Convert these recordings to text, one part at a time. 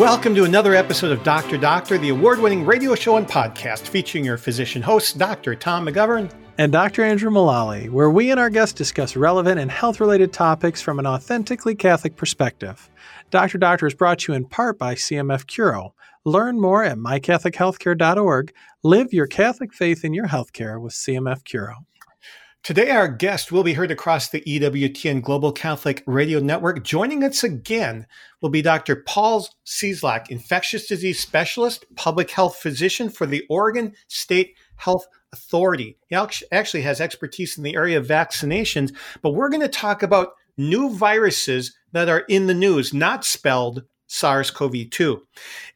Welcome to another episode of Dr. Doctor, the award-winning radio show and podcast featuring your physician hosts, Dr. Tom McGovern and Dr. Andrew Mullally, where we and our guests discuss relevant and health-related topics from an authentically Catholic perspective. Dr. Doctor is brought to you in part by CMF Curo. Learn more at mycatholichealthcare.org. Live your Catholic faith in your healthcare with CMF Curo. Today, our guest will be heard across the EWTN Global Catholic Radio Network. Joining us again will be Dr. Paul Cieslak, infectious disease specialist, public health physician for the Oregon State Health Authority. He actually has expertise in the area of vaccinations, but we're going to talk about new viruses that are in the news, not spelled SARS-CoV-2.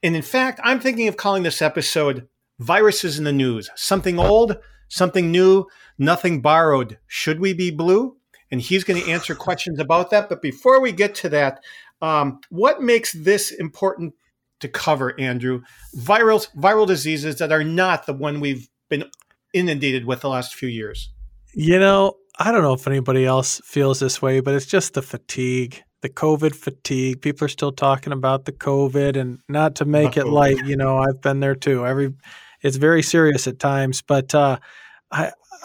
And in fact, I'm thinking of calling this episode Viruses in the News, something old, something new, nothing borrowed. Should we be blue? And he's going to answer questions about that. But before we get to that, what makes this important to cover, Andrew? Viral diseases that are not the one we've been inundated with the last few years. You know, I don't know if anybody else feels this way, but it's just the fatigue, the COVID fatigue. People are still talking about the COVID, and not to make it light, you know, I've been there too. It's very serious at times, but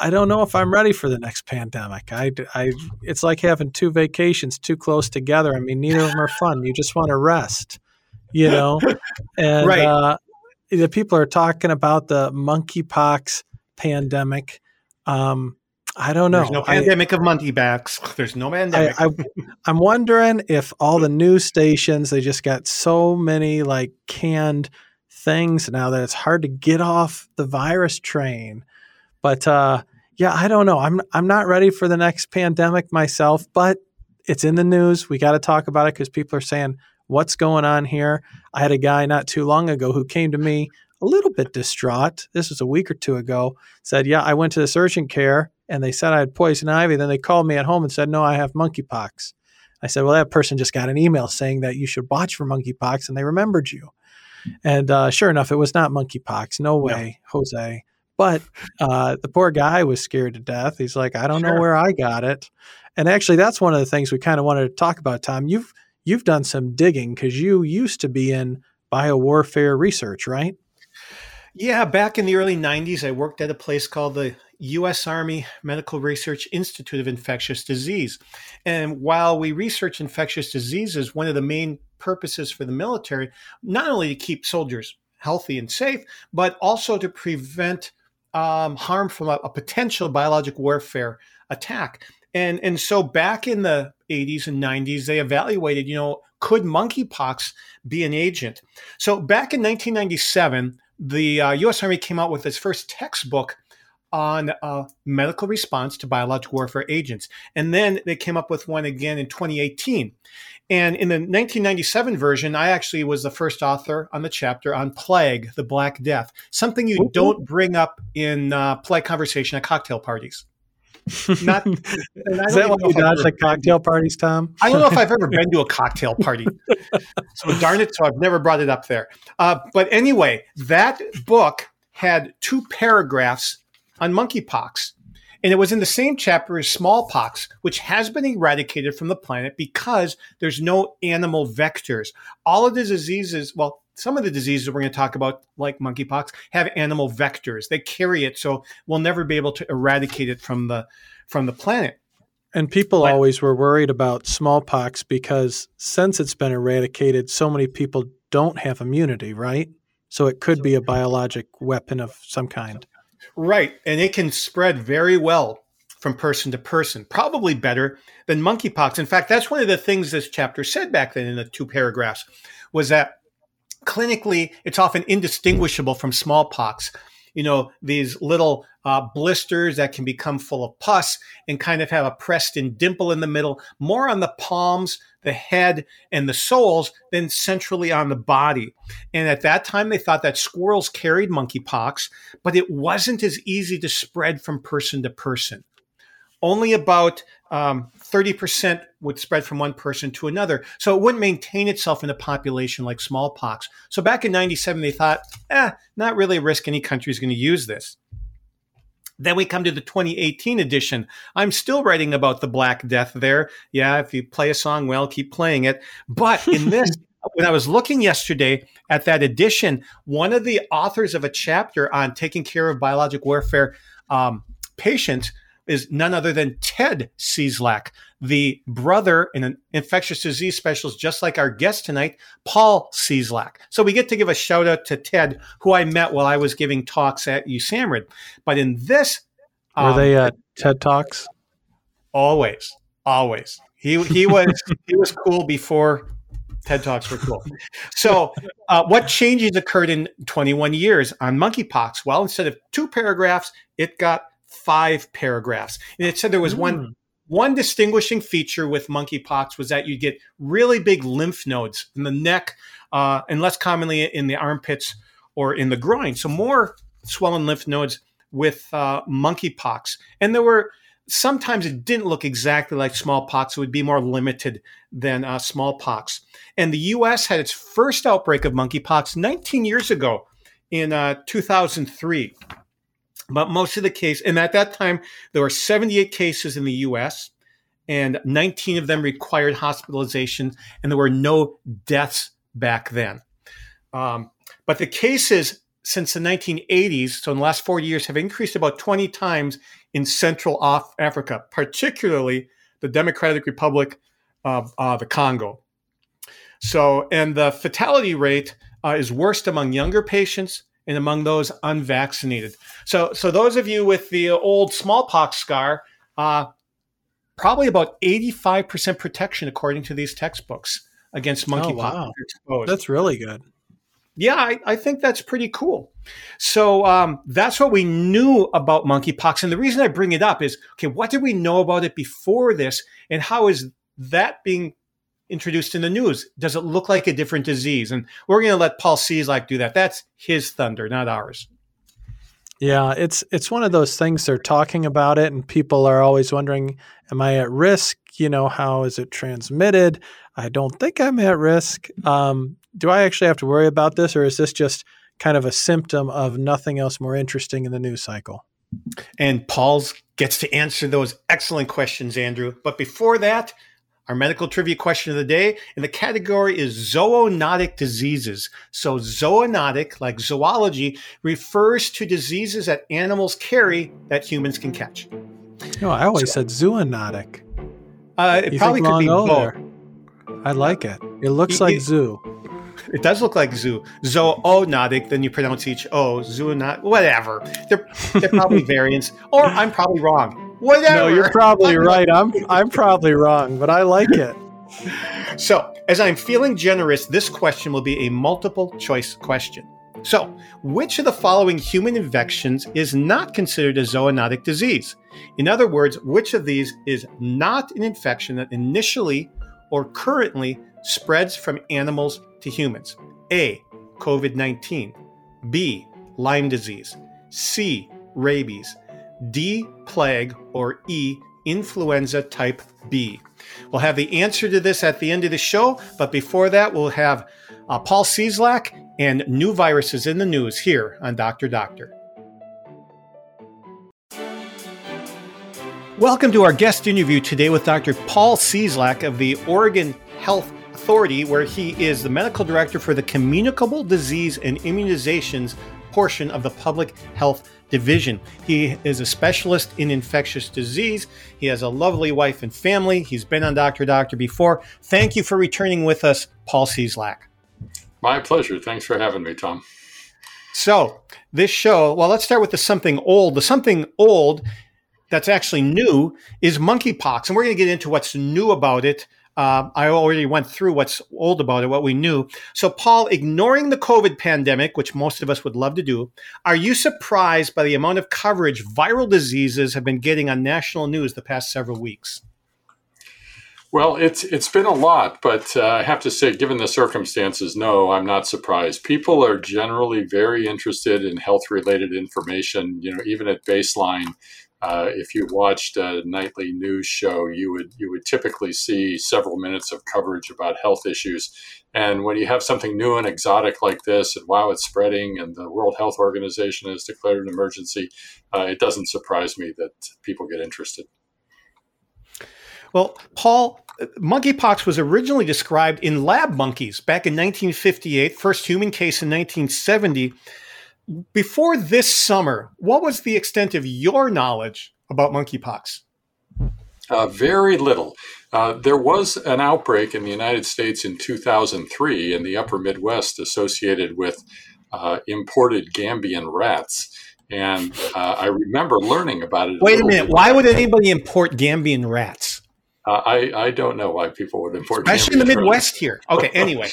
I don't know if I'm ready for the next pandemic. It's like having two vacations too close together. I mean, neither of them are fun. You just want to rest, you know? And right. The people are talking about the monkeypox pandemic. I don't know. There's no pandemic of monkeypox. There's no pandemic. I'm wondering if all the news stations, they just got so many like canned things now that it's hard to get off the virus train. But I don't know. I'm not ready for the next pandemic myself, but it's in the news. We got to talk about it because people are saying, what's going on here? I had a guy not too long ago who came to me a little bit distraught. This was a week or two ago. Said, yeah, I went to this urgent care and they said I had poison ivy. Then they called me at home and said, no, I have monkeypox. I said, well, that person just got an email saying that you should watch for monkeypox and they remembered you. And sure enough, it was not monkeypox. No way, no. Jose. But the poor guy was scared to death. He's like, I don't know where I got it. And actually, that's one of the things we kind of wanted to talk about, Tom. You've done some digging because you used to be in biowarfare research, right? Yeah, back in the early 90s, I worked at a place called the U.S. Army Medical Research Institute of Infectious Disease. And while we research infectious diseases, one of the main purposes for the military, not only to keep soldiers healthy and safe, but also to prevent harm from a potential biologic warfare attack. And so back in the 80s and 90s, they evaluated, could monkeypox be an agent? So back in 1997, the U.S. Army came out with its first textbook on medical response to biological warfare agents. And then they came up with one again in 2018. And in the 1997 version, I actually was the first author on the chapter on plague, the Black Death, something you don't bring up in plague conversation at cocktail parties. Not, is that why you dodge the cocktail parties, Tom? I don't know if I've ever been to a cocktail party. So darn it, so I've never brought it up there. But anyway, that book had two paragraphs on monkeypox. And it was in the same chapter as smallpox, which has been eradicated from the planet because there's no animal vectors. All of the diseases, well, some of the diseases we're going to talk about, like monkeypox, have animal vectors. They carry it, so we'll never be able to eradicate it from the planet. And people always were worried about smallpox because since it's been eradicated, so many people don't have immunity, right? So it could be a biologic weapon of some kind. Right. And it can spread very well from person to person, probably better than monkeypox. In fact, that's one of the things this chapter said back then in the two paragraphs was that clinically, it's often indistinguishable from smallpox. These little blisters that can become full of pus and kind of have a pressed in dimple in the middle, more on the palms, the head, and the soles than centrally on the body. And at that time, they thought that squirrels carried monkeypox, but it wasn't as easy to spread from person to person. Only about 30% would spread from one person to another. So it wouldn't maintain itself in a population like smallpox. So back in 97, they thought, not really a risk any country is going to use this. Then we come to the 2018 edition. I'm still writing about the Black Death there. Yeah, if you play a song, well, keep playing it. But in this When I was looking yesterday at that edition, one of the authors of a chapter on taking care of biologic warfare patients is none other than Ted Cieslak, the brother in an infectious disease specialist, just like our guest tonight, Paul Cieslak. So we get to give a shout out to Ted, who I met while I was giving talks at USAMRID. But in this... were they TED Talks? Always, always. He was cool before TED Talks were cool. So what changes occurred in 21 years on monkeypox? Well, instead of 2 paragraphs, it got 5 paragraphs. And it said there was one distinguishing feature with monkeypox was that you get really big lymph nodes in the neck and less commonly in the armpits or in the groin. So more swollen lymph nodes with monkeypox. And there were sometimes it didn't look exactly like smallpox. It would be more limited than smallpox. And the U.S. had its first outbreak of monkeypox 19 years ago in 2003. But most of the cases, and at that time, there were 78 cases in the U.S., and 19 of them required hospitalization, and there were no deaths back then. But the cases since the 1980s, so in the last 40 years, have increased about 20 times in Central Africa, particularly the Democratic Republic of the Congo. So, and the fatality rate is worst among younger patients and among those unvaccinated. So those of you with the old smallpox scar, probably about 85% protection, according to these textbooks, against monkeypox. Oh, wow. Exposed. That's really good. Yeah, I think that's pretty cool. So that's what we knew about monkeypox. And the reason I bring it up is, okay, what did we know about it before this? And how is that being introduced in the news? Does it look like a different disease? And we're going to let Paul Cieslak do that. That's his thunder, not ours. Yeah, it's one of those things. They're talking about it and people are always wondering, am I at risk? You know, how is it transmitted? I don't think I'm at risk. Do I actually have to worry about this, or is this just kind of a symptom of nothing else more interesting in the news cycle? And Paul gets to answer those excellent questions, Andrew. But before that, our medical trivia question of the day, and the category is zoonotic diseases. So zoonotic, like zoology, refers to diseases that animals carry that humans can catch. No, I always said zoonotic. It probably could be both. I like it. It looks like zoo. It does look like zoo. Zoonotic, then you pronounce each O, zoonotic, whatever. They're probably variants, or I'm probably wrong. Whatever. No, you're probably right. I'm probably wrong, but I like it. So, as I'm feeling generous, this question will be a multiple choice question. So, which of the following human infections is not considered a zoonotic disease? In other words, which of these is not an infection that initially or currently spreads from animals to humans? A, COVID-19. B, Lyme disease. C, rabies. D, plague. Or E, influenza type B. We'll have the answer to this at the end of the show, but before that, we'll have Paul Cieslak and new viruses in the news here on Dr. Doctor. Welcome to our guest interview today with Dr. Paul Cieslak of the Oregon Health Authority, where he is the medical director for the Communicable Disease and Immunizations portion of the Public Health Division. He is a specialist in infectious disease. He has a lovely wife and family. He's been on Dr. Doctor before. Thank you for returning with us, Paul Cieslak. My pleasure. Thanks for having me, Tom. So this show, well, let's start with the something old. The something old that's actually new is monkeypox. And we're going to get into what's new about it. I already went through what's old about it, what we knew. So, Paul, ignoring the COVID pandemic, which most of us would love to do, are you surprised by the amount of coverage viral diseases have been getting on national news the past several weeks? Well, it's been a lot, but I have to say, given the circumstances, no, I'm not surprised. People are generally very interested in health-related information, you know, even at baseline. If you watched a nightly news show, you would typically see several minutes of coverage about health issues. And when you have something new and exotic like this, and wow, it's spreading, and the World Health Organization has declared an emergency, it doesn't surprise me that people get interested. Well, Paul, monkeypox was originally described in lab monkeys back in 1958, first human case in 1970. Before this summer, what was the extent of your knowledge about monkeypox? Very little. There was an outbreak in the United States in 2003 in the upper Midwest associated with imported Gambian rats. And I remember learning about it. Wait a minute. Why would anybody import Gambian rats? I don't know why people would import Gambian rats. Especially in the Midwest here. Okay, anyway.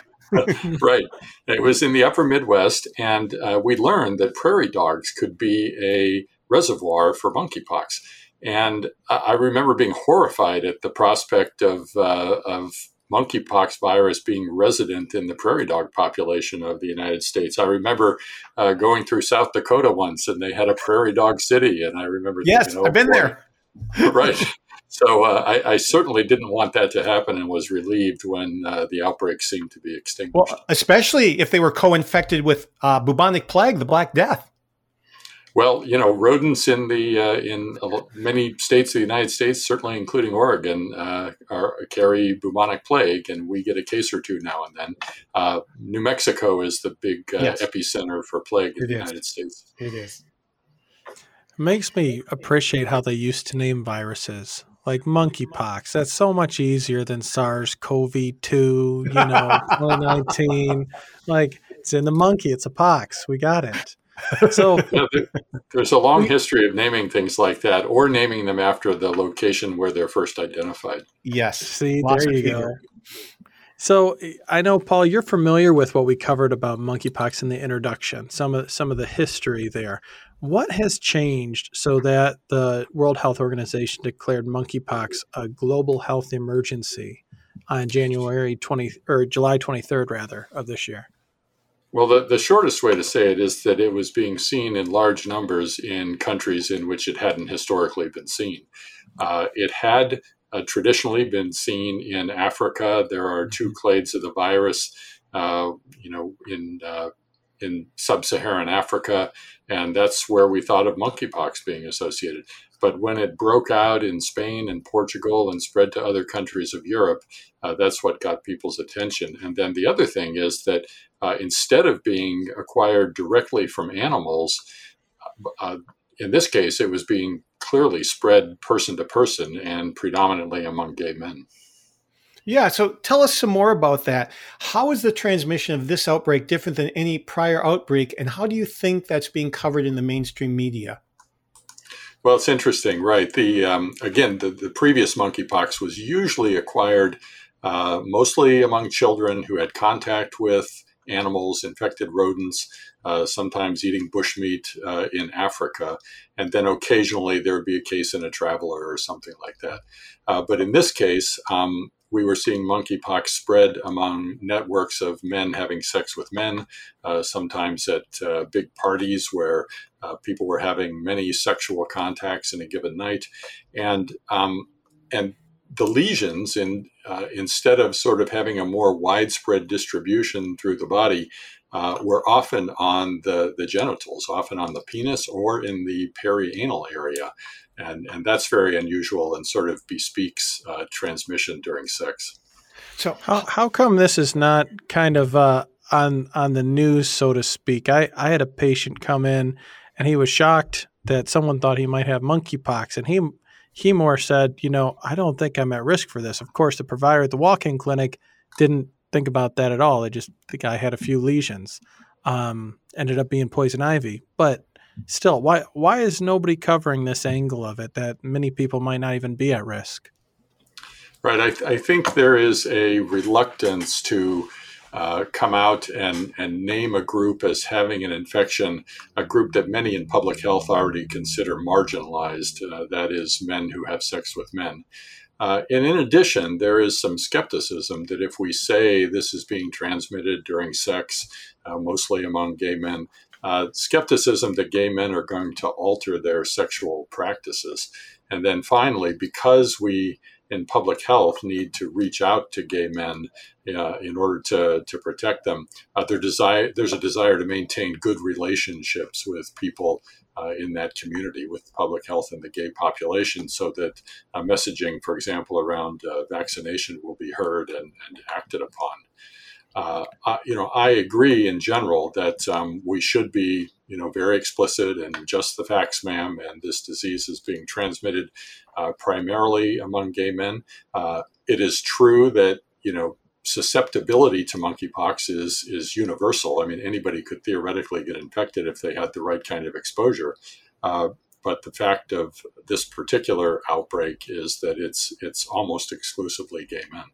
Right. It was in the upper Midwest, and we learned that prairie dogs could be a reservoir for monkeypox. And I remember being horrified at the prospect of monkeypox virus being resident in the prairie dog population of the United States. I remember going through South Dakota once, and they had a prairie dog city. And I remember thinking, oh, I've been there. Right. So I certainly didn't want that to happen, and was relieved when the outbreak seemed to be extinguished. Well, especially if they were co-infected with bubonic plague, the Black Death. Well, you know, rodents in the in many states of the United States, certainly including Oregon, carry bubonic plague, and we get a case or two now and then. New Mexico is the big epicenter for plague in the United States. It is. It makes me appreciate how they used to name viruses. Like monkeypox, that's so much easier than SARS-CoV-2, you know, 19. Like, it's in the monkey, it's a pox, we got it. So yeah, there's a long history of naming things like that, or naming them after the location where they're first identified. Yes. See, there you go. So I know, Paul, you're familiar with what we covered about monkeypox in the introduction, some of the history there. What has changed so that the World Health Organization declared monkeypox a global health emergency on July 23rd, of this year? Well, the shortest way to say it is that it was being seen in large numbers in countries in which it hadn't historically been seen. It had traditionally been seen in Africa. There are two clades of the virus, in sub-Saharan Africa, and that's where we thought of monkeypox being associated. But when it broke out in Spain and Portugal and spread to other countries of Europe, that's what got people's attention. And then the other thing is that instead of being acquired directly from animals, in this case, it was being clearly spread person to person and predominantly among gay men. Yeah, so tell us some more about that. How is the transmission of this outbreak different than any prior outbreak, and how do you think that's being covered in the mainstream media? Well, it's interesting, right? The previous monkeypox was usually acquired mostly among children who had contact with animals, infected rodents, sometimes eating bushmeat in Africa, and then occasionally there would be a case in a traveler or something like that. But in this case, we were seeing monkeypox spread among networks of men having sex with men, sometimes at big parties where people were having many sexual contacts in a given night. And the lesions, instead of sort of having a more widespread distribution through the body, were often on the genitals, often on the penis or in the perianal area. And that's very unusual and sort of bespeaks transmission during sex. So how come this is not kind of on the news, so to speak? I had a patient come in, and he was shocked that someone thought he might have monkeypox. And he more said, you know, I don't think I'm at risk for this. Of course, the provider at the walk-in clinic didn't think about that at all. The guy had a few lesions, ended up being poison ivy. But still, why is nobody covering this angle of it, that many people might not even be at risk? Right. I think there is a reluctance to come out and name a group as having an infection, a group that many in public health already consider marginalized, that is, men who have sex with men. And in addition, there is some skepticism that if we say this is being transmitted during sex, mostly among gay men, skepticism that gay men are going to alter their sexual practices. And then finally, because we in public health need to reach out to gay men in order to protect them. There's a desire to maintain good relationships with people in that community, with public health and the gay population, so that messaging, for example, around vaccination will be heard and acted upon. I agree in general that we should be, very explicit and just the facts, ma'am, and this disease is being transmitted primarily among gay men. It is true that, susceptibility to monkeypox is universal. I mean, anybody could theoretically get infected if they had the right kind of exposure. But the fact of this particular outbreak is that it's almost exclusively gay men.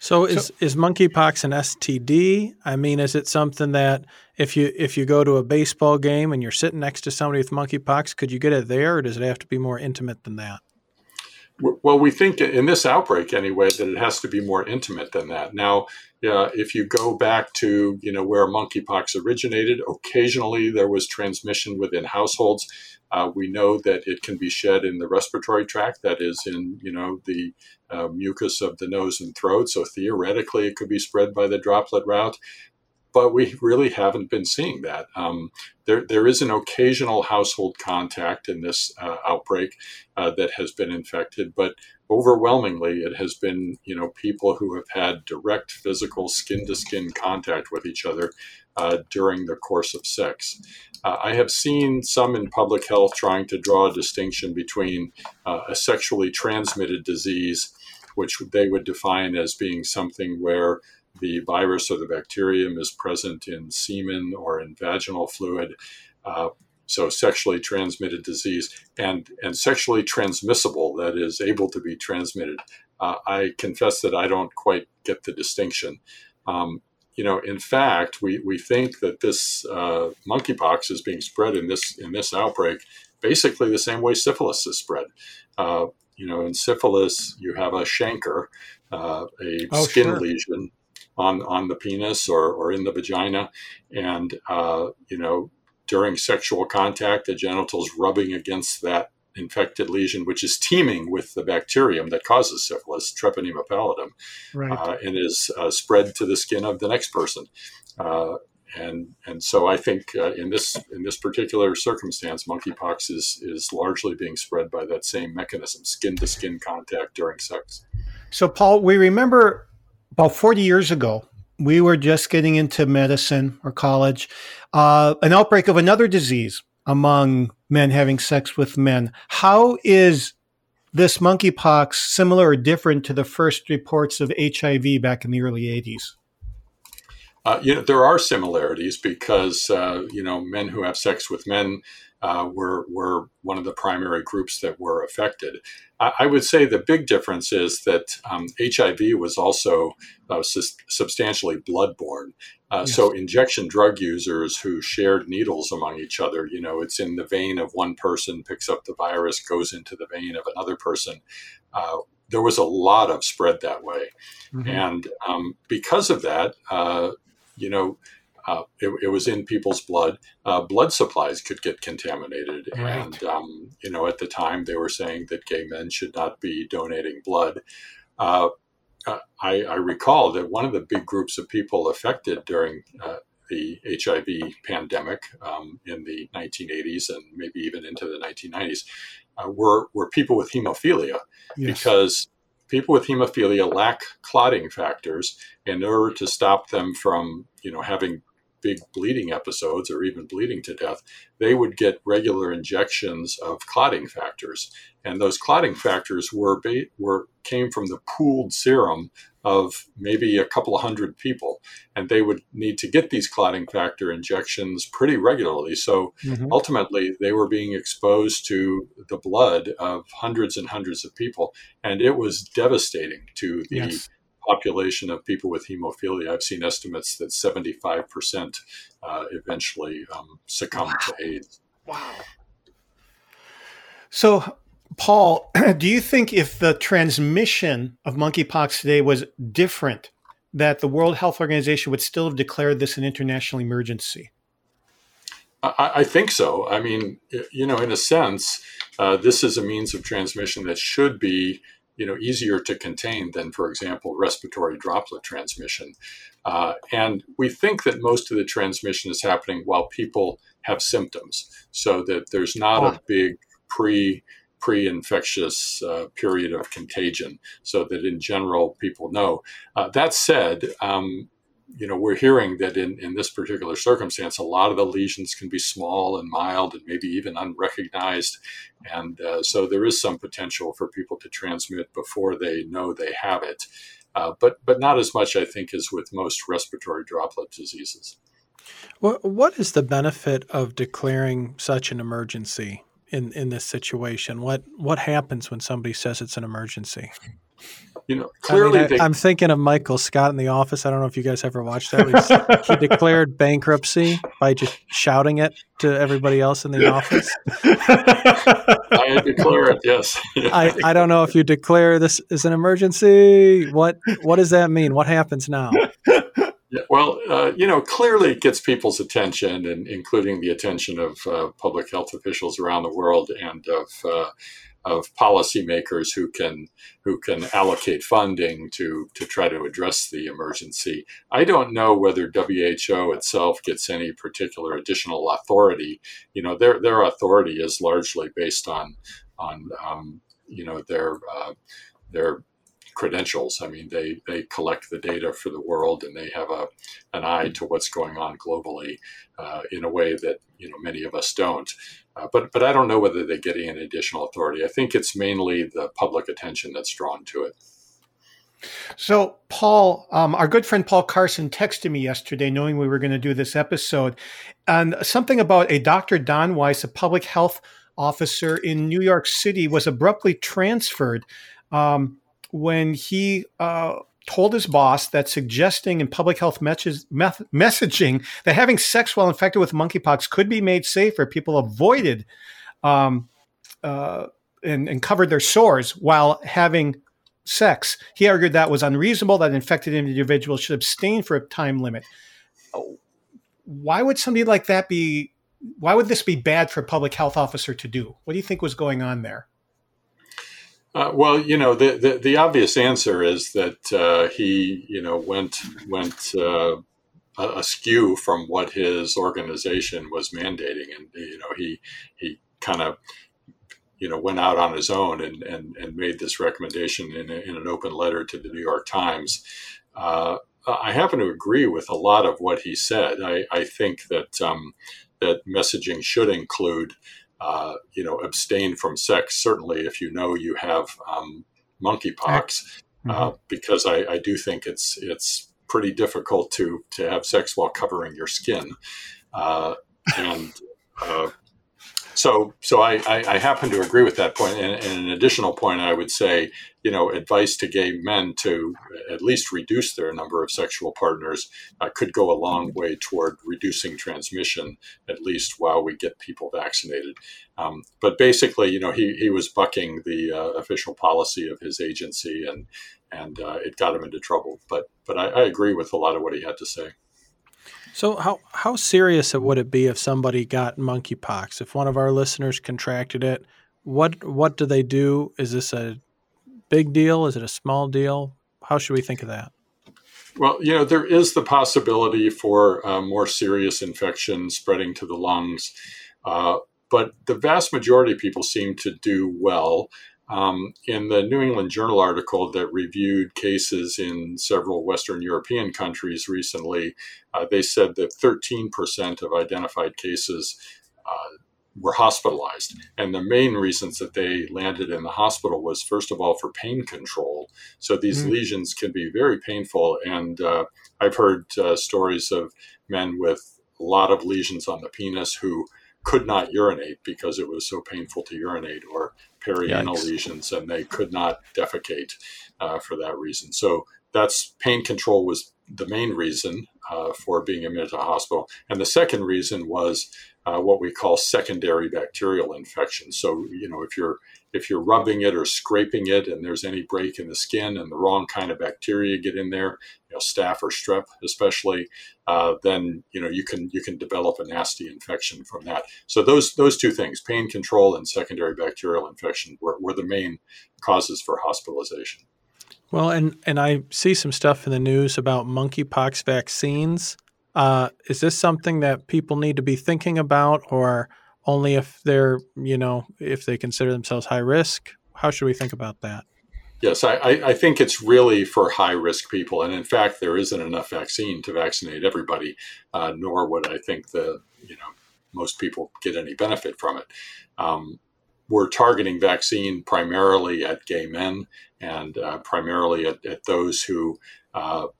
So is monkeypox an STD? I mean, is it something that if you go to a baseball game and you're sitting next to somebody with monkeypox, could you get it there, or does it have to be more intimate than that? Well, we think in this outbreak anyway that it has to be more intimate than that. Now, if you go back to where monkeypox originated, occasionally there was transmission within households. We know that it can be shed in the respiratory tract, that is in the mucus of the nose and throat. So theoretically, it could be spread by the droplet route. But we really haven't been seeing that. There is an occasional household contact in this outbreak that has been infected, but overwhelmingly it has been, people who have had direct physical skin-to-skin contact with each other during the course of sex. I have seen some in public health trying to draw a distinction between a sexually transmitted disease, which they would define as being something where the virus or the bacterium is present in semen or in vaginal fluid, so sexually transmitted disease, and sexually transmissible, that is able to be transmitted. I confess that I don't quite get the distinction. In fact, we think that this monkeypox is being spread in this outbreak basically the same way syphilis is spread. In syphilis, you have a chancre, a skin lesion on the penis or in the vagina. And, during sexual contact, the genitals rubbing against that infected lesion, which is teeming with the bacterium that causes syphilis, Treponema pallidum, right. And is spread to the skin of the next person. And so I think in this particular circumstance, monkeypox is largely being spread by that same mechanism, skin-to-skin contact during sex. So, Paul, we remember about 40 years ago, we were just getting into medicine or college, an outbreak of another disease among men having sex with men. How is this monkeypox similar or different to the first reports of HIV back in the early 80s? There are similarities because, men who have sex with men were one of the primary groups that were affected. I would say the big difference is that HIV was also substantially bloodborne. Yes. So injection drug users who shared needles among each other, it's in the vein of one person, picks up the virus, goes into the vein of another person. There was a lot of spread that way. Mm-hmm. And because of that, it was in people's blood. Blood supplies could get contaminated. Right. And, at the time they were saying that gay men should not be donating blood. I recall that one of the big groups of people affected during the HIV pandemic in the 1980s and maybe even into the 1990s were people with hemophilia. Yes. Because people with hemophilia lack clotting factors in order to stop them from, having big bleeding episodes or even bleeding to death. They would get regular injections of clotting factors, and those clotting factors came from the pooled serum of maybe a couple of hundred people, and they would need to get these clotting factor injections pretty regularly. So mm-hmm. Ultimately, they were being exposed to the blood of hundreds and hundreds of people, and it was devastating to the yes. population of people with hemophilia. I've seen estimates that 75% eventually succumbed wow. to AIDS. Wow. So, Paul, do you think if the transmission of monkeypox today was different, that the World Health Organization would still have declared this an international emergency? I think so. I mean, in a sense, this is a means of transmission that should be easier to contain than, for example, respiratory droplet transmission. And we think that most of the transmission is happening while people have symptoms, so that there's not a big pre-infectious period of contagion, so that in general, people know. That said, we're hearing that in this particular circumstance, a lot of the lesions can be small and mild and maybe even unrecognized. And so there is some potential for people to transmit before they know they have it. But not as much, I think, as with most respiratory droplet diseases. Well, what is the benefit of declaring such an emergency in this situation? What happens when somebody says it's an emergency? Clearly, I'm thinking of Michael Scott in The Office. I don't know if you guys ever watched that. He declared bankruptcy by just shouting it to everybody else in the office. I declare it, yes. I don't know if you declare this is an emergency. What does that mean? What happens now? Yeah, well, clearly it gets people's attention, and including the attention of public health officials around the world and of policymakers who can allocate funding to try to address the emergency. I don't know whether WHO itself gets any particular additional authority. Their authority is largely based on their credentials. I mean, they collect the data for the world, and they have an eye to what's going on globally in a way that many of us don't. But I don't know whether they get any additional authority. I think it's mainly the public attention that's drawn to it. So, Paul, our good friend Paul Carson texted me yesterday, knowing we were going to do this episode, and something about a Dr. Don Weiss, a public health officer in New York City, was abruptly transferred when he told his boss that suggesting in public health messaging that having sex while infected with monkeypox could be made safer, people avoided and covered their sores while having sex. He argued that was unreasonable, that infected individuals should abstain for a time limit. Why would somebody like that be? Why would this be bad for a public health officer to do? What do you think was going on there? The obvious answer is that he, went askew from what his organization was mandating, and he kind of went out on his own and made this recommendation in an open letter to the New York Times. I happen to agree with a lot of what he said. I think that that messaging should include. Abstain from sex, certainly if you have monkeypox, because I do think it's pretty difficult to have sex while covering your skin. So I happen to agree with that point. And an additional point, I would say, advice to gay men to at least reduce their number of sexual partners could go a long way toward reducing transmission, at least while we get people vaccinated. But basically, he was bucking the official policy of his agency, and it got him into trouble. But I agree with a lot of what he had to say. So how serious would it be if somebody got monkeypox? If one of our listeners contracted it, what do they do? Is this a big deal? Is it a small deal? How should we think of that? Well, there is the possibility for more serious infection spreading to the lungs, but the vast majority of people seem to do well. In the New England Journal article that reviewed cases in several Western European countries recently, they said that 13% of identified cases were hospitalized. And the main reasons that they landed in the hospital was, first of all, for pain control. So these lesions can be very painful. And I've heard stories of men with a lot of lesions on the penis who could not urinate because it was so painful to urinate, or perianal lesions, and they could not defecate for that reason. So that's pain control was the main reason for being admitted to hospital. And the second reason was what we call secondary bacterial infection. So, you know, if you're rubbing it or scraping it and there's any break in the skin and the wrong kind of bacteria get in there, you know, staph or strep especially, then, you know, you can develop a nasty infection from that. So those two things, pain control and secondary bacterial infection, were the main causes for hospitalization. Well, and I see some stuff in the news about monkeypox vaccines. Is this something that people need to be thinking about, or only if they're, you know, if they consider themselves high risk? How should we think about that? Yes, I think it's really for high risk people. And in fact, there isn't enough vaccine to vaccinate everybody, nor would I think most people get any benefit from it. We're targeting vaccine primarily at gay men and primarily at those who have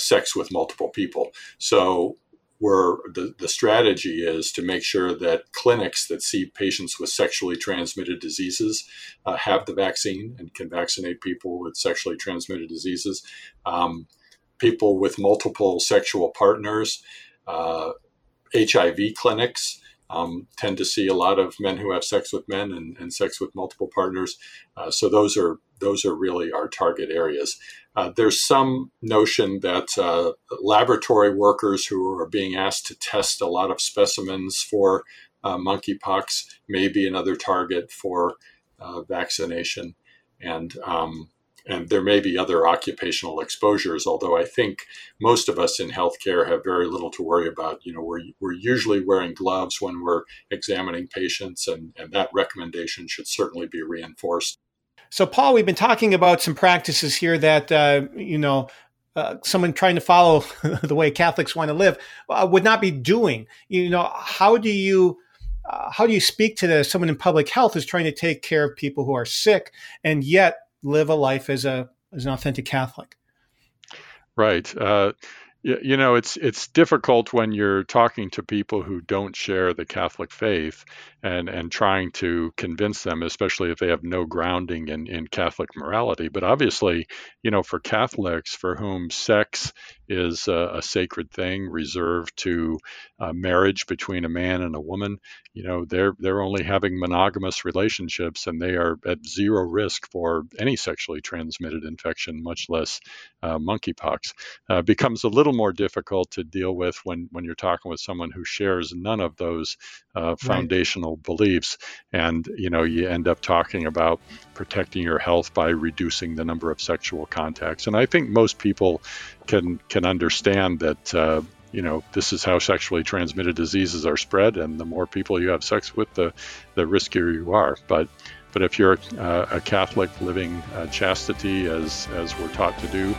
sex with multiple people. So the strategy is to make sure that clinics that see patients with sexually transmitted diseases have the vaccine and can vaccinate people with sexually transmitted diseases. People with multiple sexual partners, HIV clinics tend to see a lot of men who have sex with men and sex with multiple partners. So those are really our target areas. There's some notion that laboratory workers who are being asked to test a lot of specimens for monkeypox may be another target for vaccination. And there may be other occupational exposures, although I think most of us in healthcare have very little to worry about. You know, we're usually wearing gloves when we're examining patients, and that recommendation should certainly be reinforced. So, Paul, we've been talking about some practices here that, someone trying to follow the way Catholics want to live would not be doing. You know, how do you speak to someone in public health who's trying to take care of people who are sick and yet live a life as an authentic Catholic? Right. You know, it's difficult when you're talking to people who don't share the Catholic faith and trying to convince them, especially if they have no grounding in Catholic morality. But obviously, you know, for Catholics for whom sex is a sacred thing reserved to marriage between a man and a woman, you know, they're only having monogamous relationships and they are at zero risk for any sexually transmitted infection, much less monkeypox. Becomes a little more difficult to deal with when you're talking with someone who shares none of those foundational beliefs. And, you know, you end up talking about protecting your health by reducing the number of sexual contacts. And I think most people can understand that, this is how sexually transmitted diseases are spread. And the more people you have sex with, the riskier you are. But if you're a Catholic living chastity, as we're taught to do,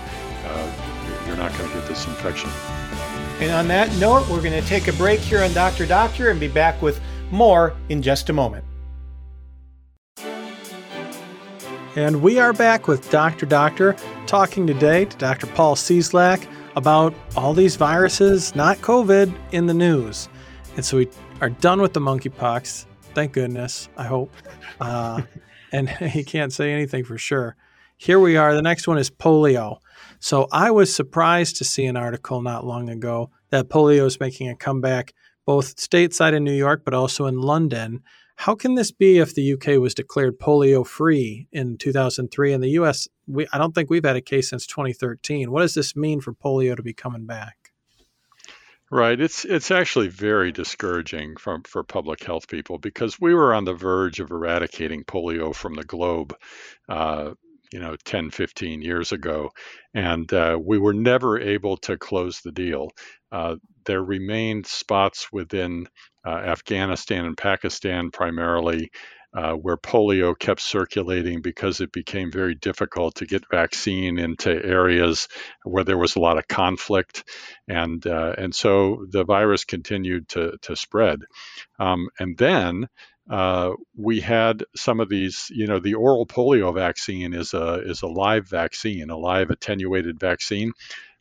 you're not going to get this infection. And on that note, we're going to take a break here on Dr. Doctor and be back with more in just a moment. And we are back with Dr. Doctor, talking today to Dr. Paul Cieslak about all these viruses, not COVID, in the news. And so we are done with the monkeypox. Thank goodness, I hope. And he can't say anything for sure. Here we are. The next one is polio. So I was surprised to see an article not long ago that polio is making a comeback both stateside in New York, but also in London. How can this be if the UK was declared polio-free in 2003 and the US, I don't think we've had a case since 2013. What does this mean for polio to be coming back? Right. It's actually very discouraging for public health people because we were on the verge of eradicating polio from the globe, 10, 15 years ago, and we were never able to close the deal. There remained spots within Afghanistan and Pakistan primarily where polio kept circulating because it became very difficult to get vaccine into areas where there was a lot of conflict. And so the virus continued to spread. And then we had some of these, you know, the oral polio vaccine is a live vaccine, a live attenuated vaccine.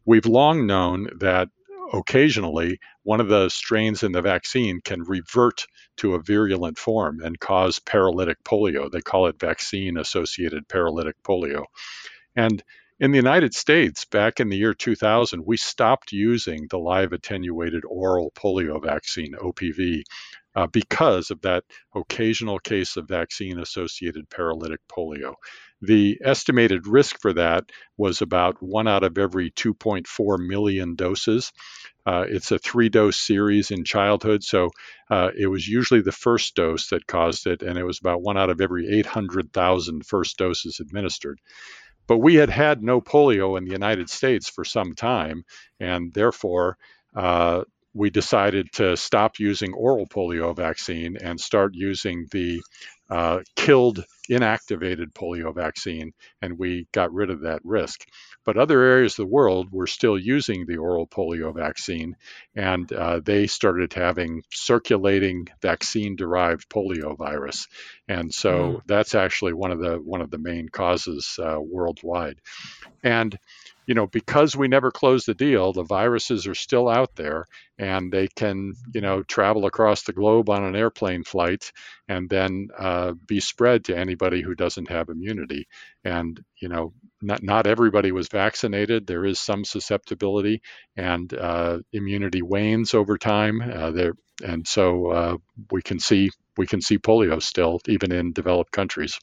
We've long known that occasionally one of the strains in the vaccine can revert to a virulent form and cause paralytic polio. They call it vaccine-associated paralytic polio. And In the United States, back in the year 2000, we stopped using the live attenuated oral polio vaccine, OPV, because of that occasional case of vaccine-associated paralytic polio. The estimated risk for that was about 1 out of every 2.4 million doses. It's a 3-dose series in childhood, so it was usually the first dose that caused it, and it was about 1 out of every 800,000 first doses administered. But we had had no polio in the United States for some time, and therefore we decided to stop using oral polio vaccine and start using the killed, inactivated polio vaccine, and we got rid of that risk. But other areas of the world were still using the oral polio vaccine, and they started having circulating vaccine-derived polio virus, and so that's actually one of the main causes worldwide. And you know, because we never closed the deal, the viruses are still out there, and they can, you know, travel across the globe on an airplane flight and then be spread to anybody who doesn't have immunity. And, you know, not everybody was vaccinated. There is some susceptibility, and immunity wanes over time. And so we can see polio still, even in developed countries.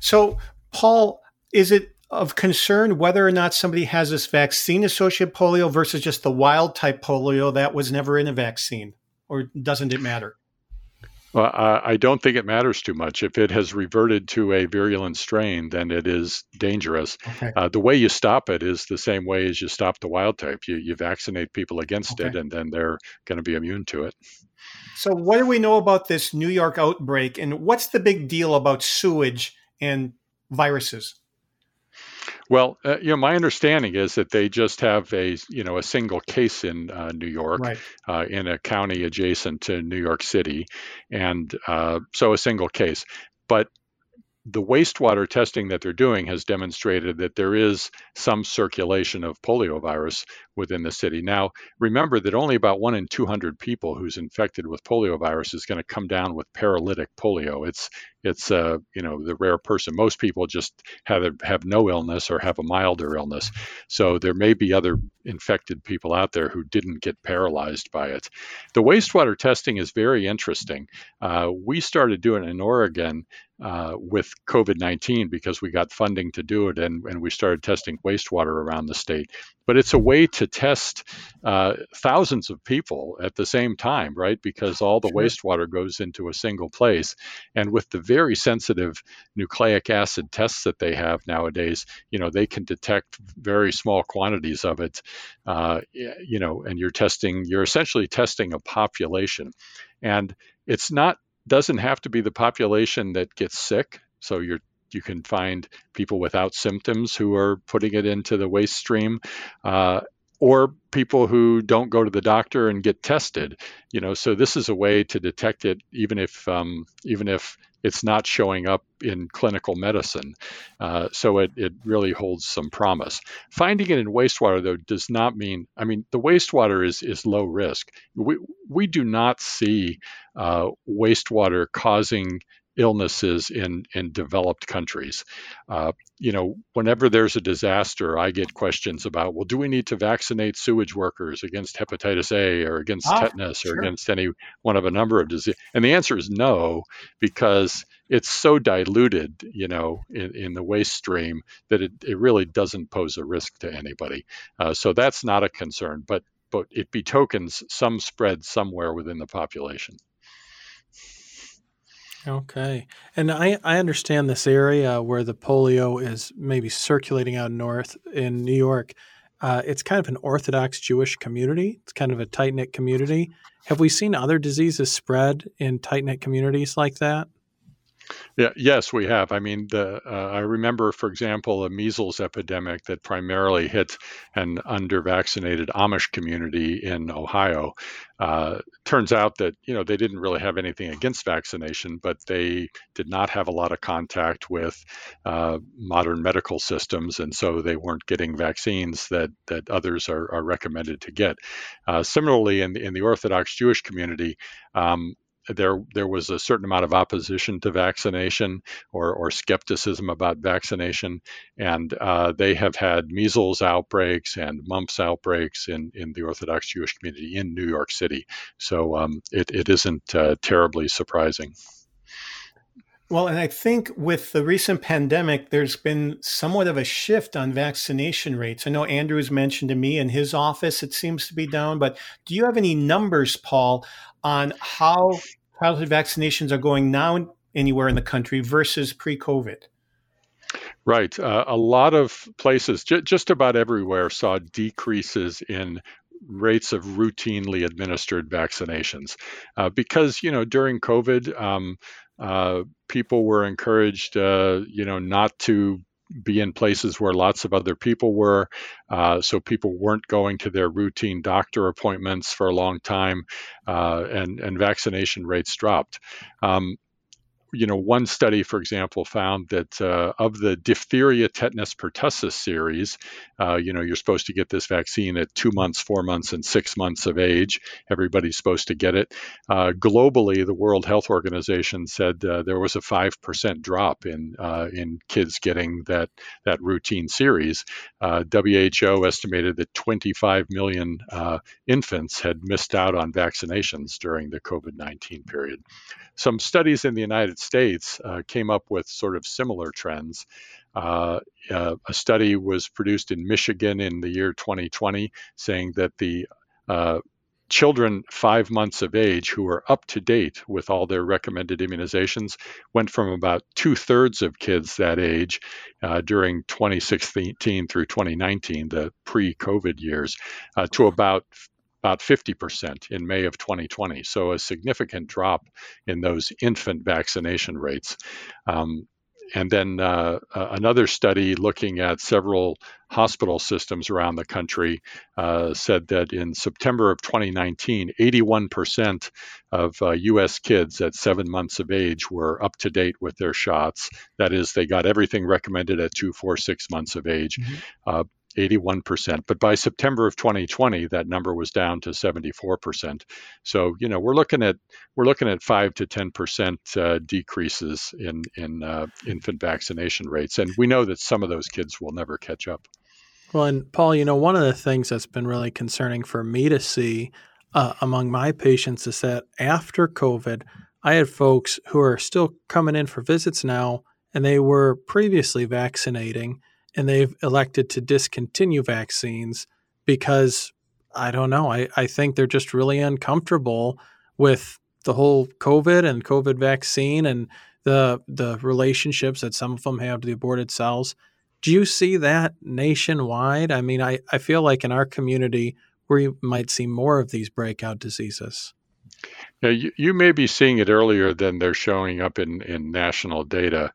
So, Paul, is it of concern whether or not somebody has this vaccine-associated polio versus just the wild-type polio that was never in a vaccine, or doesn't it matter? Well, I don't think it matters too much. If it has reverted to a virulent strain, then it is dangerous. Okay. The way you stop it is the same way as you stop the wild type. You vaccinate people against it, and then they're going to be immune to it. So what do we know about this New York outbreak, and what's the big deal about sewage and viruses? Well, you know, my understanding is that they just have a single case in New York, right, in a county adjacent to New York City, and so a single case. But the wastewater testing that they're doing has demonstrated that there is some circulation of poliovirus within the city. Now, remember that only about 1 in 200 people who's infected with poliovirus is going to come down with paralytic polio. It's you know, the rare person. Most people just have no illness or have a milder illness. So there may be other infected people out there who didn't get paralyzed by it. The wastewater testing is very interesting. We started doing it in Oregon with COVID-19 because we got funding to do it, and we started testing wastewater around the state. But it's a way to test thousands of people at the same time, right? Because all the wastewater goes into a single place. And with the very sensitive nucleic acid tests that they have nowadays, you know, they can detect very small quantities of it, you know, and you're essentially testing a population. And it's doesn't have to be the population that gets sick. So you can find people without symptoms who are putting it into the waste stream, or people who don't go to the doctor and get tested. You know, so this is a way to detect it, even if it's not showing up in clinical medicine. So it really holds some promise. Finding it in wastewater, though, does not mean, I mean, the wastewater is low risk. We do not see wastewater causing illnesses in developed countries. You know, whenever there's a disaster, I get questions about, well, do we need to vaccinate sewage workers against hepatitis A or against tetanus or against any one of a number of diseases? And the answer is no, because it's so diluted, you know, in the waste stream that it really doesn't pose a risk to anybody. So that's not a concern, but it betokens some spread somewhere within the population. Okay. And I understand this area where the polio is maybe circulating out north in New York. It's kind of an Orthodox Jewish community. It's kind of a tight-knit community. Have we seen other diseases spread in tight-knit communities like that? Yeah, yes, we have. I mean, I remember, for example, a measles epidemic that primarily hit an undervaccinated Amish community in Ohio. Turns out that, you know, they didn't really have anything against vaccination, but they did not have a lot of contact with modern medical systems, and so they weren't getting vaccines that others are recommended to get. Similarly, in the Orthodox Jewish community, there was a certain amount of opposition to vaccination or skepticism about vaccination. And they have had measles outbreaks and mumps outbreaks in the Orthodox Jewish community in New York City. So it isn't terribly surprising. Well, and I think with the recent pandemic, there's been somewhat of a shift on vaccination rates. I know Andrew's mentioned to me in his office, it seems to be down, but do you have any numbers, Paul, on how childhood vaccinations are going now anywhere in the country versus pre-COVID? Right. A lot of places, just about everywhere, saw decreases in rates of routinely administered vaccinations because, during COVID, people were encouraged, not to be in places where lots of other people were. So people weren't going to their routine doctor appointments for a long time, and vaccination rates dropped. One study, for example, found that of the diphtheria, tetanus, pertussis series, you're supposed to get this vaccine at 2 months, 4 months, and 6 months of age. Everybody's supposed to get it. Globally, the World Health Organization said there was a 5% drop in kids getting that routine series. WHO estimated that 25 million infants had missed out on vaccinations during the COVID-19 period. Some studies in the United States came up with sort of similar trends. A study was produced in Michigan in the year 2020 saying that the children 5 months of age who were up to date with all their recommended immunizations went from about 2/3 of kids that age during 2016 through 2019, the pre-COVID years, to about 50% in May of 2020. So a significant drop in those infant vaccination rates. And then another study looking at several hospital systems around the country said that in September of 2019, 81% of U.S. kids at 7 months of age were up to date with their shots. That is, they got everything recommended at 2, 4, 6 months of age. Mm-hmm. 81%. But by September of 2020, that number was down to 74%. So, we're looking at 5 to 10% decreases in infant vaccination rates. And we know that some of those kids will never catch up. Well, and Paul, one of the things that's been really concerning for me to see among my patients is that after COVID, I had folks who are still coming in for visits now, and they were previously vaccinating, and they've elected to discontinue vaccines because, I don't know, I think they're just really uncomfortable with the whole COVID and COVID vaccine and the relationships that some of them have to the aborted cells. Do you see that nationwide? I mean, I feel like in our community, we might see more of these breakout diseases. Now, you may be seeing it earlier than they're showing up in national data.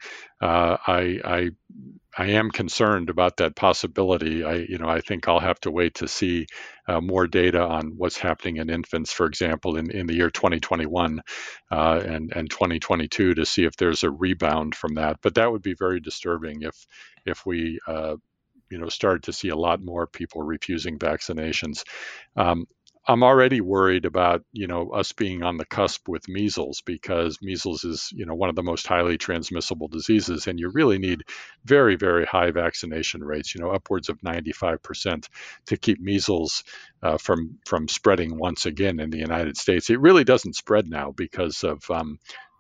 I am concerned about that possibility. I think I'll have to wait to see more data on what's happening in infants, for example, in the year 2021 and 2022 to see if there's a rebound from that. But that would be very disturbing if we started to see a lot more people refusing vaccinations. I'm already worried about, us being on the cusp with measles because measles is, one of the most highly transmissible diseases, and you really need very, very high vaccination rates, upwards of 95% to keep measles from spreading once again in the United States. It really doesn't spread now because of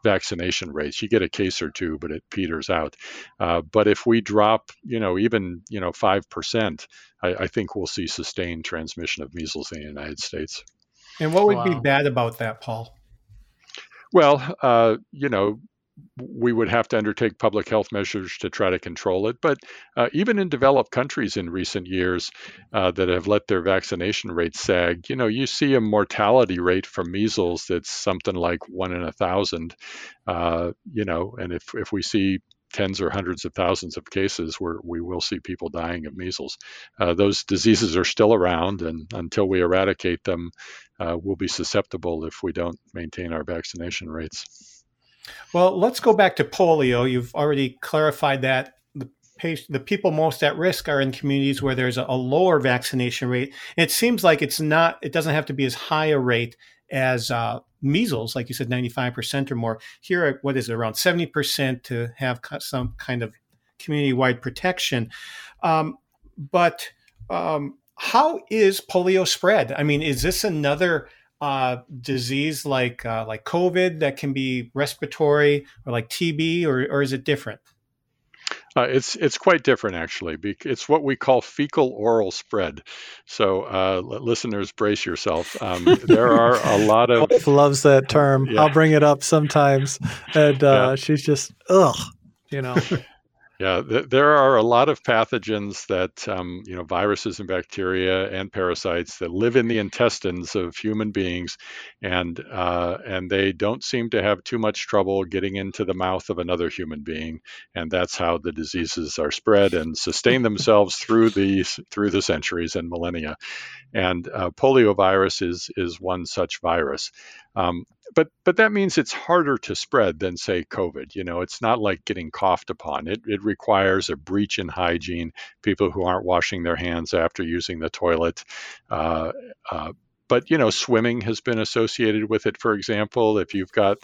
vaccination rates. You get a case or two, but it peters out. But if we drop, 5%, I think we'll see sustained transmission of measles in the United States. And what would be bad about that, Paul? Well, we would have to undertake public health measures to try to control it. But even in developed countries in recent years that have let their vaccination rates sag, you see a mortality rate from measles that's something like 1 in 1,000, and if we see tens or hundreds of thousands of cases, we will see people dying of measles. Those diseases are still around, and until we eradicate them, we'll be susceptible if we don't maintain our vaccination rates. Well, let's go back to polio. You've already clarified that the people most at risk are in communities where there's a lower vaccination rate. It seems like it doesn't have to be as high a rate as measles, like you said, 95% or more. Here, what is it, around 70% to have some kind of community-wide protection. How is polio spread? I mean, is this another disease like COVID that can be respiratory, or like TB, or is it different? It's quite different, actually. It's what we call fecal oral spread. So listeners, brace yourself. There are a lot of... Hope loves that term. Yeah. I'll bring it up sometimes. And she's just, Yeah, there are a lot of pathogens that, viruses and bacteria and parasites that live in the intestines of human beings, and they don't seem to have too much trouble getting into the mouth of another human being, and that's how the diseases are spread and sustain themselves through the centuries and millennia. And poliovirus is one such virus. But that means it's harder to spread than, say, COVID. It's not like getting coughed upon. It requires a breach in hygiene, people who aren't washing their hands after using the toilet. But swimming has been associated with it. For example, if you've got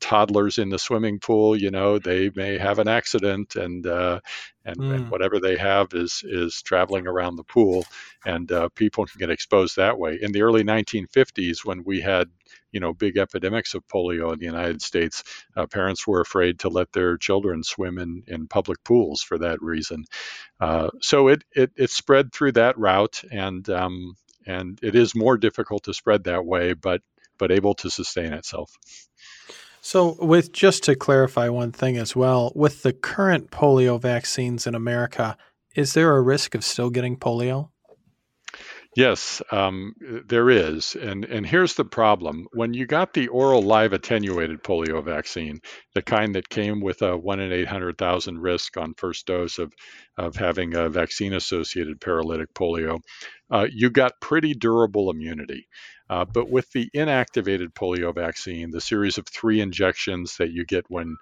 toddlers in the swimming pool, they may have an accident, and whatever they have is traveling around the pool, and people can get exposed that way. In the early 1950s, when we had big epidemics of polio in the United States, parents were afraid to let their children swim in public pools for that reason. So it spread through that route, and it is more difficult to spread that way, but able to sustain itself. So just to clarify one thing as well, with the current polio vaccines in America, is there a risk of still getting polio? Yes, there is. And here's the problem. When you got the oral live attenuated polio vaccine, the kind that came with a 1 in 800,000 risk on first dose of having a vaccine-associated paralytic polio, you got pretty durable immunity. But with the inactivated polio vaccine, the series of 3 injections that you get when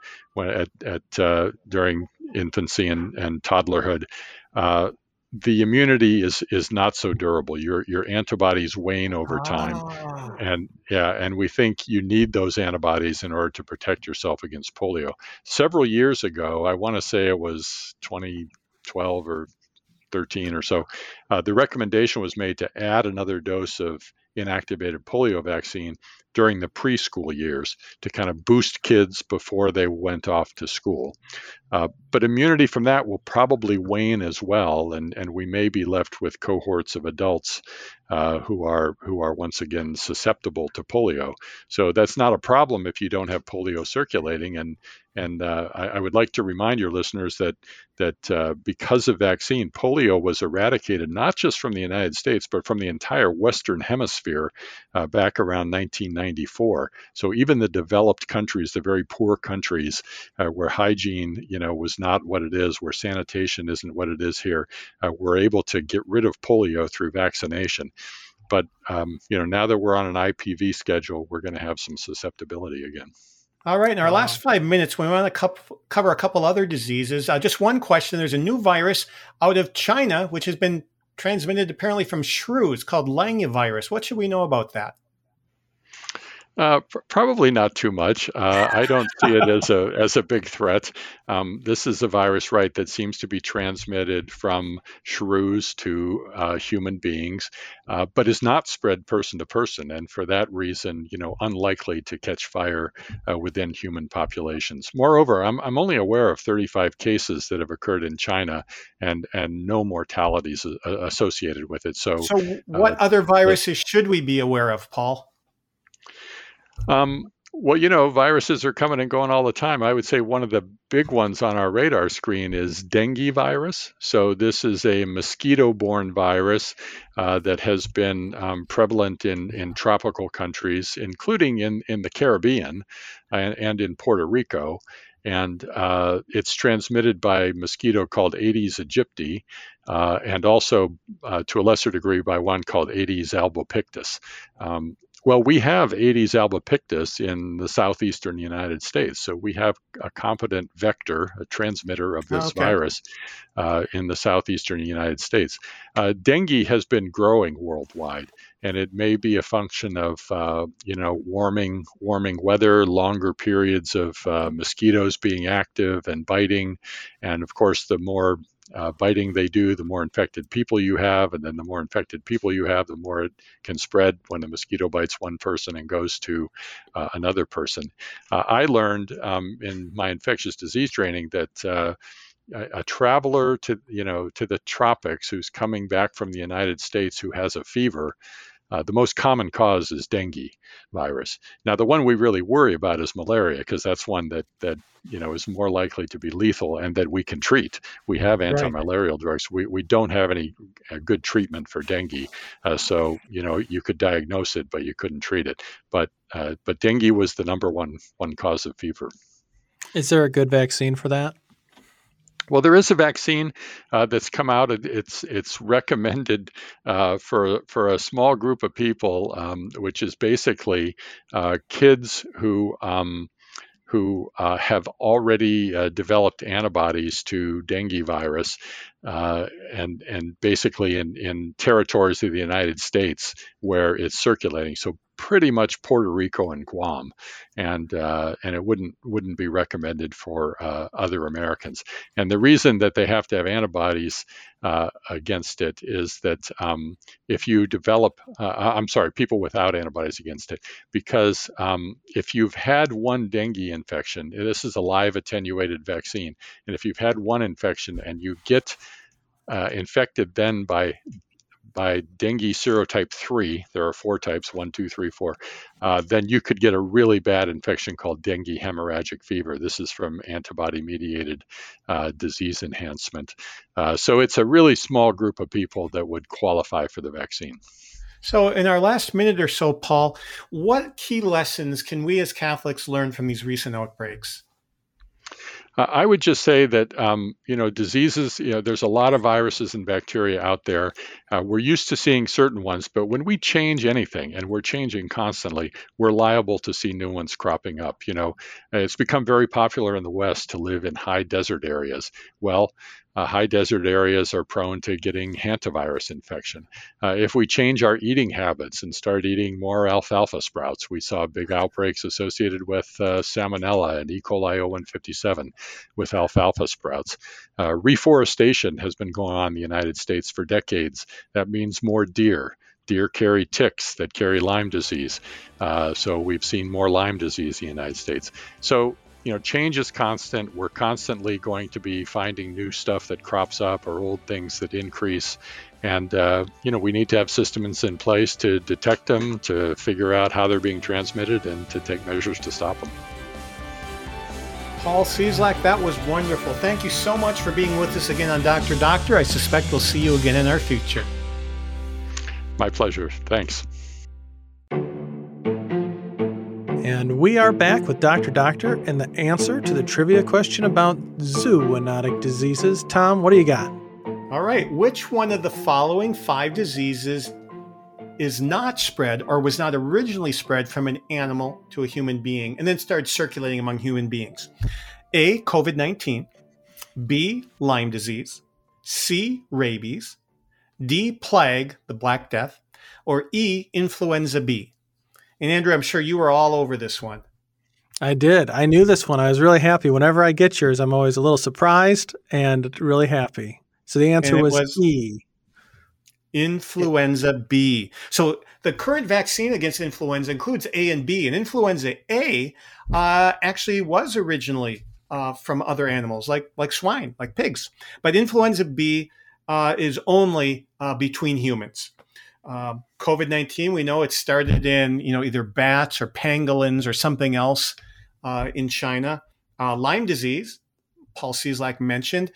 during infancy and toddlerhood, the immunity is not so durable. Your antibodies wane over time. And we think you need those antibodies in order to protect yourself against polio. Several years ago, I want to say it was 2012 or 13 or so, the recommendation was made to add another dose of inactivated polio vaccine during the preschool years to kind of boost kids before they went off to school. But immunity from that will probably wane as well, and we may be left with cohorts of adults who are once again susceptible to polio. So that's not a problem if you don't have polio circulating. And I would like to remind your listeners that because of vaccine, polio was eradicated not just from the United States, but from the entire Western Hemisphere back around 1994. So even the developed countries, the very poor countries where hygiene, was not what it is, where sanitation isn't what it is here, were able to get rid of polio through vaccination. But, now that we're on an IPV schedule, we're going to have some susceptibility again. All right. In our last 5 minutes, we want to cover a couple other diseases. Just one question. There's a new virus out of China, which has been transmitted apparently from shrews, called Lanyavirus. What should we know about that? Probably not too much. I don't see it as a big threat. This is a virus, right, that seems to be transmitted from shrews to human beings, but is not spread person to person, and for that reason, unlikely to catch fire within human populations. Moreover, I'm only aware of 35 cases that have occurred in China, and no mortalities associated with it. So what other viruses should we be aware of, Paul? Viruses are coming and going all the time. I would say one of the big ones on our radar screen is dengue virus. So this is a mosquito-borne virus that has been prevalent in tropical countries, including in the Caribbean and in Puerto Rico. And it's transmitted by a mosquito called Aedes aegypti, and also to a lesser degree by one called Aedes albopictus. Well, we have Aedes albopictus in the southeastern United States. So we have a competent vector, a transmitter of this virus in the southeastern United States. Dengue has been growing worldwide, and it may be a function of, warming weather, longer periods of mosquitoes being active and biting. And of course, the more biting they do, the more infected people you have, and then the more infected people you have, the more it can spread when the mosquito bites one person and goes to another person. I learned in my infectious disease training that a traveler to the tropics who's coming back from the United States who has a fever, the most common cause is dengue virus. Now, the one we really worry about is malaria, because that's one that is more likely to be lethal and that we can treat. We have anti-malarial drugs. We don't have any good treatment for dengue. So you could diagnose it, but you couldn't treat it. But dengue was the number one cause of fever. Is there a good vaccine for that? Well, there is a vaccine that's come out. It's recommended for a small group of people, which is basically kids who have already developed antibodies to dengue virus, and basically in territories of the United States where it's circulating. So pretty much Puerto Rico and Guam, and it wouldn't be recommended for other Americans. And the reason that they have to have antibodies against it is that if you develop, people without antibodies against it, because if you've had one dengue infection, this is a live attenuated vaccine, and if you've had one infection and you get infected then by dengue serotype 3, there are 4 types, 1, 2, 3, 4, then you could get a really bad infection called dengue hemorrhagic fever. This is from antibody-mediated disease enhancement. So it's a really small group of people that would qualify for the vaccine. So in our last minute or so, Paul, what key lessons can we as Catholics learn from these recent outbreaks? I would just say that, diseases, there's a lot of viruses and bacteria out there. We're used to seeing certain ones, but when we change anything, and we're changing constantly, we're liable to see new ones cropping up. It's become very popular in the West to live in high desert areas. Well, high desert areas are prone to getting hantavirus infection. If we change our eating habits and start eating more alfalfa sprouts, we saw big outbreaks associated with salmonella and E. coli 0157 with alfalfa sprouts. Reforestation has been going on in the United States for decades. That means more deer. Deer carry ticks that carry Lyme disease. So we've seen more Lyme disease in the United States. So change is constant. We're constantly going to be finding new stuff that crops up or old things that increase. And, we need to have systems in place to detect them, to figure out how they're being transmitted, and to take measures to stop them. Paul Cieslak, that was wonderful. Thank you so much for being with us again on Dr. Doctor. I suspect we'll see you again in our future. My pleasure. Thanks. And we are back with Dr. Doctor and the answer to the trivia question about zoonotic diseases. Tom, what do you got? All right. Which one of the following 5 diseases is not spread or was not originally spread from an animal to a human being and then started circulating among human beings? A, COVID-19. B, Lyme disease. C, rabies. D, plague, the Black Death. Or E, influenza B. And Andrew, I'm sure you were all over this one. I did. I knew this one. I was really happy. Whenever I get yours, I'm always a little surprised and really happy. So the answer was E. Influenza B. So the current vaccine against influenza includes A and B. And influenza A actually was originally from other animals, like swine, like pigs. But influenza B is only between humans. COVID-19, we know it started in, either bats or pangolins or something else in China. Lyme disease, Paul Cieslak mentioned.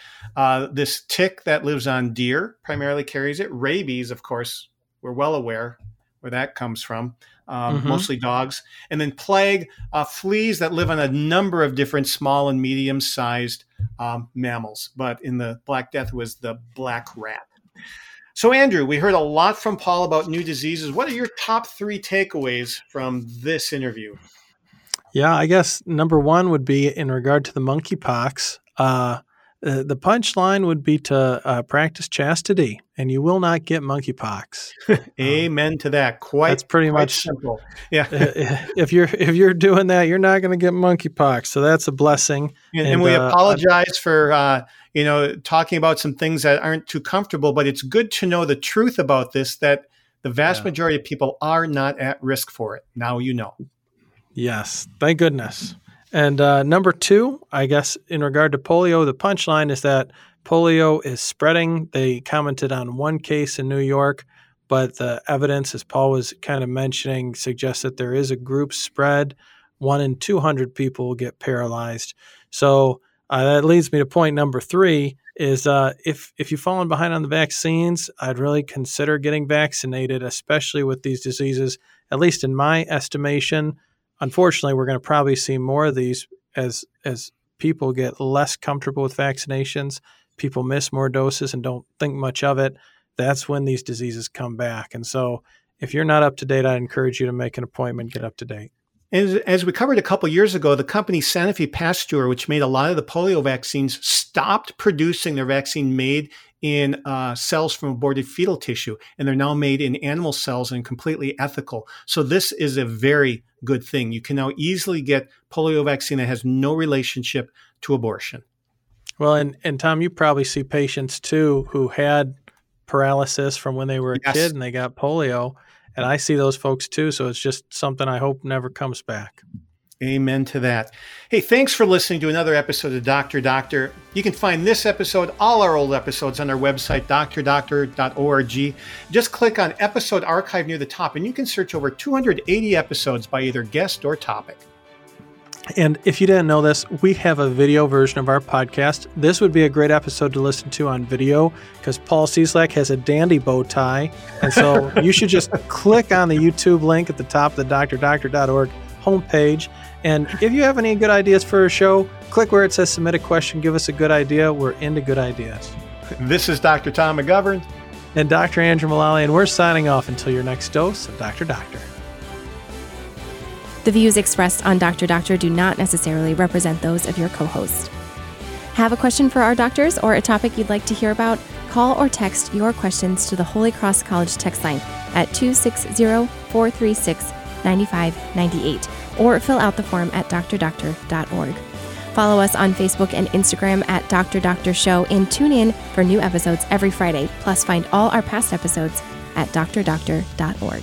This tick that lives on deer primarily carries it. Rabies, of course, we're well aware where that comes from, mostly dogs. And then plague, fleas that live on a number of different small and medium-sized mammals. But in the Black Death was the black rat. So, Andrew, we heard a lot from Paul about new diseases. What are your top three takeaways from this interview? Yeah, I guess number one would be in regard to the monkeypox. The punchline would be to practice chastity, and you will not get monkeypox. Amen to that. That's pretty much simple. Yeah. If you're doing that, you're not going to get monkeypox. So that's a blessing. And we apologize for talking about some things that aren't too comfortable, but it's good to know the truth about this, that the vast majority of people are not at risk for it. Now you know. Yes. Thank goodness. And number two, I guess, in regard to polio, the punchline is that polio is spreading. They commented on one case in New York, but the evidence, as Paul was kind of mentioning, suggests that there is a group spread. 1 in 200 people will get paralyzed. So that leads me to point number three is if you've fallen behind on the vaccines, I'd really consider getting vaccinated, especially with these diseases, at least in my estimation. Unfortunately, we're going to probably see more of these as people get less comfortable with vaccinations, people miss more doses and don't think much of it. That's when these diseases come back. And so if you're not up to date, I encourage you to make an appointment, get up to date. As we covered a couple of years ago, the company Sanofi Pasteur, which made a lot of the polio vaccines, stopped producing their vaccine made in cells from aborted fetal tissue, and they're now made in animal cells and completely ethical. So this is a very good thing. You can now easily get polio vaccine that has no relationship to abortion. Well, and Tom, you probably see patients too who had paralysis from when they were a kid and they got polio, and I see those folks too. So it's just something I hope never comes back. Amen to that. Hey, thanks for listening to another episode of Dr. Doctor. You can find this episode, all our old episodes, on our website, drdoctor.org. Just click on Episode Archive near the top, and you can search over 280 episodes by either guest or topic. And if you didn't know this, we have a video version of our podcast. This would be a great episode to listen to on video because Paul Cieslak has a dandy bow tie. And so you should just click on the YouTube link at the top of the drdoctor.org homepage. And if you have any good ideas for a show, click where it says submit a question. Give us a good idea. We're into good ideas. This is Dr. Tom McGovern. And Dr. Andrew Mullally. And we're signing off until your next dose of Dr. Doctor. The views expressed on Dr. Doctor do not necessarily represent those of your co-host. Have a question for our doctors or a topic you'd like to hear about? Call or text your questions to the Holy Cross College text line at 260-436-9598. Or fill out the form at drdoctor.org. Follow us on Facebook and Instagram at Dr. Doctor Show and tune in for new episodes every Friday. Plus, find all our past episodes at drdoctor.org.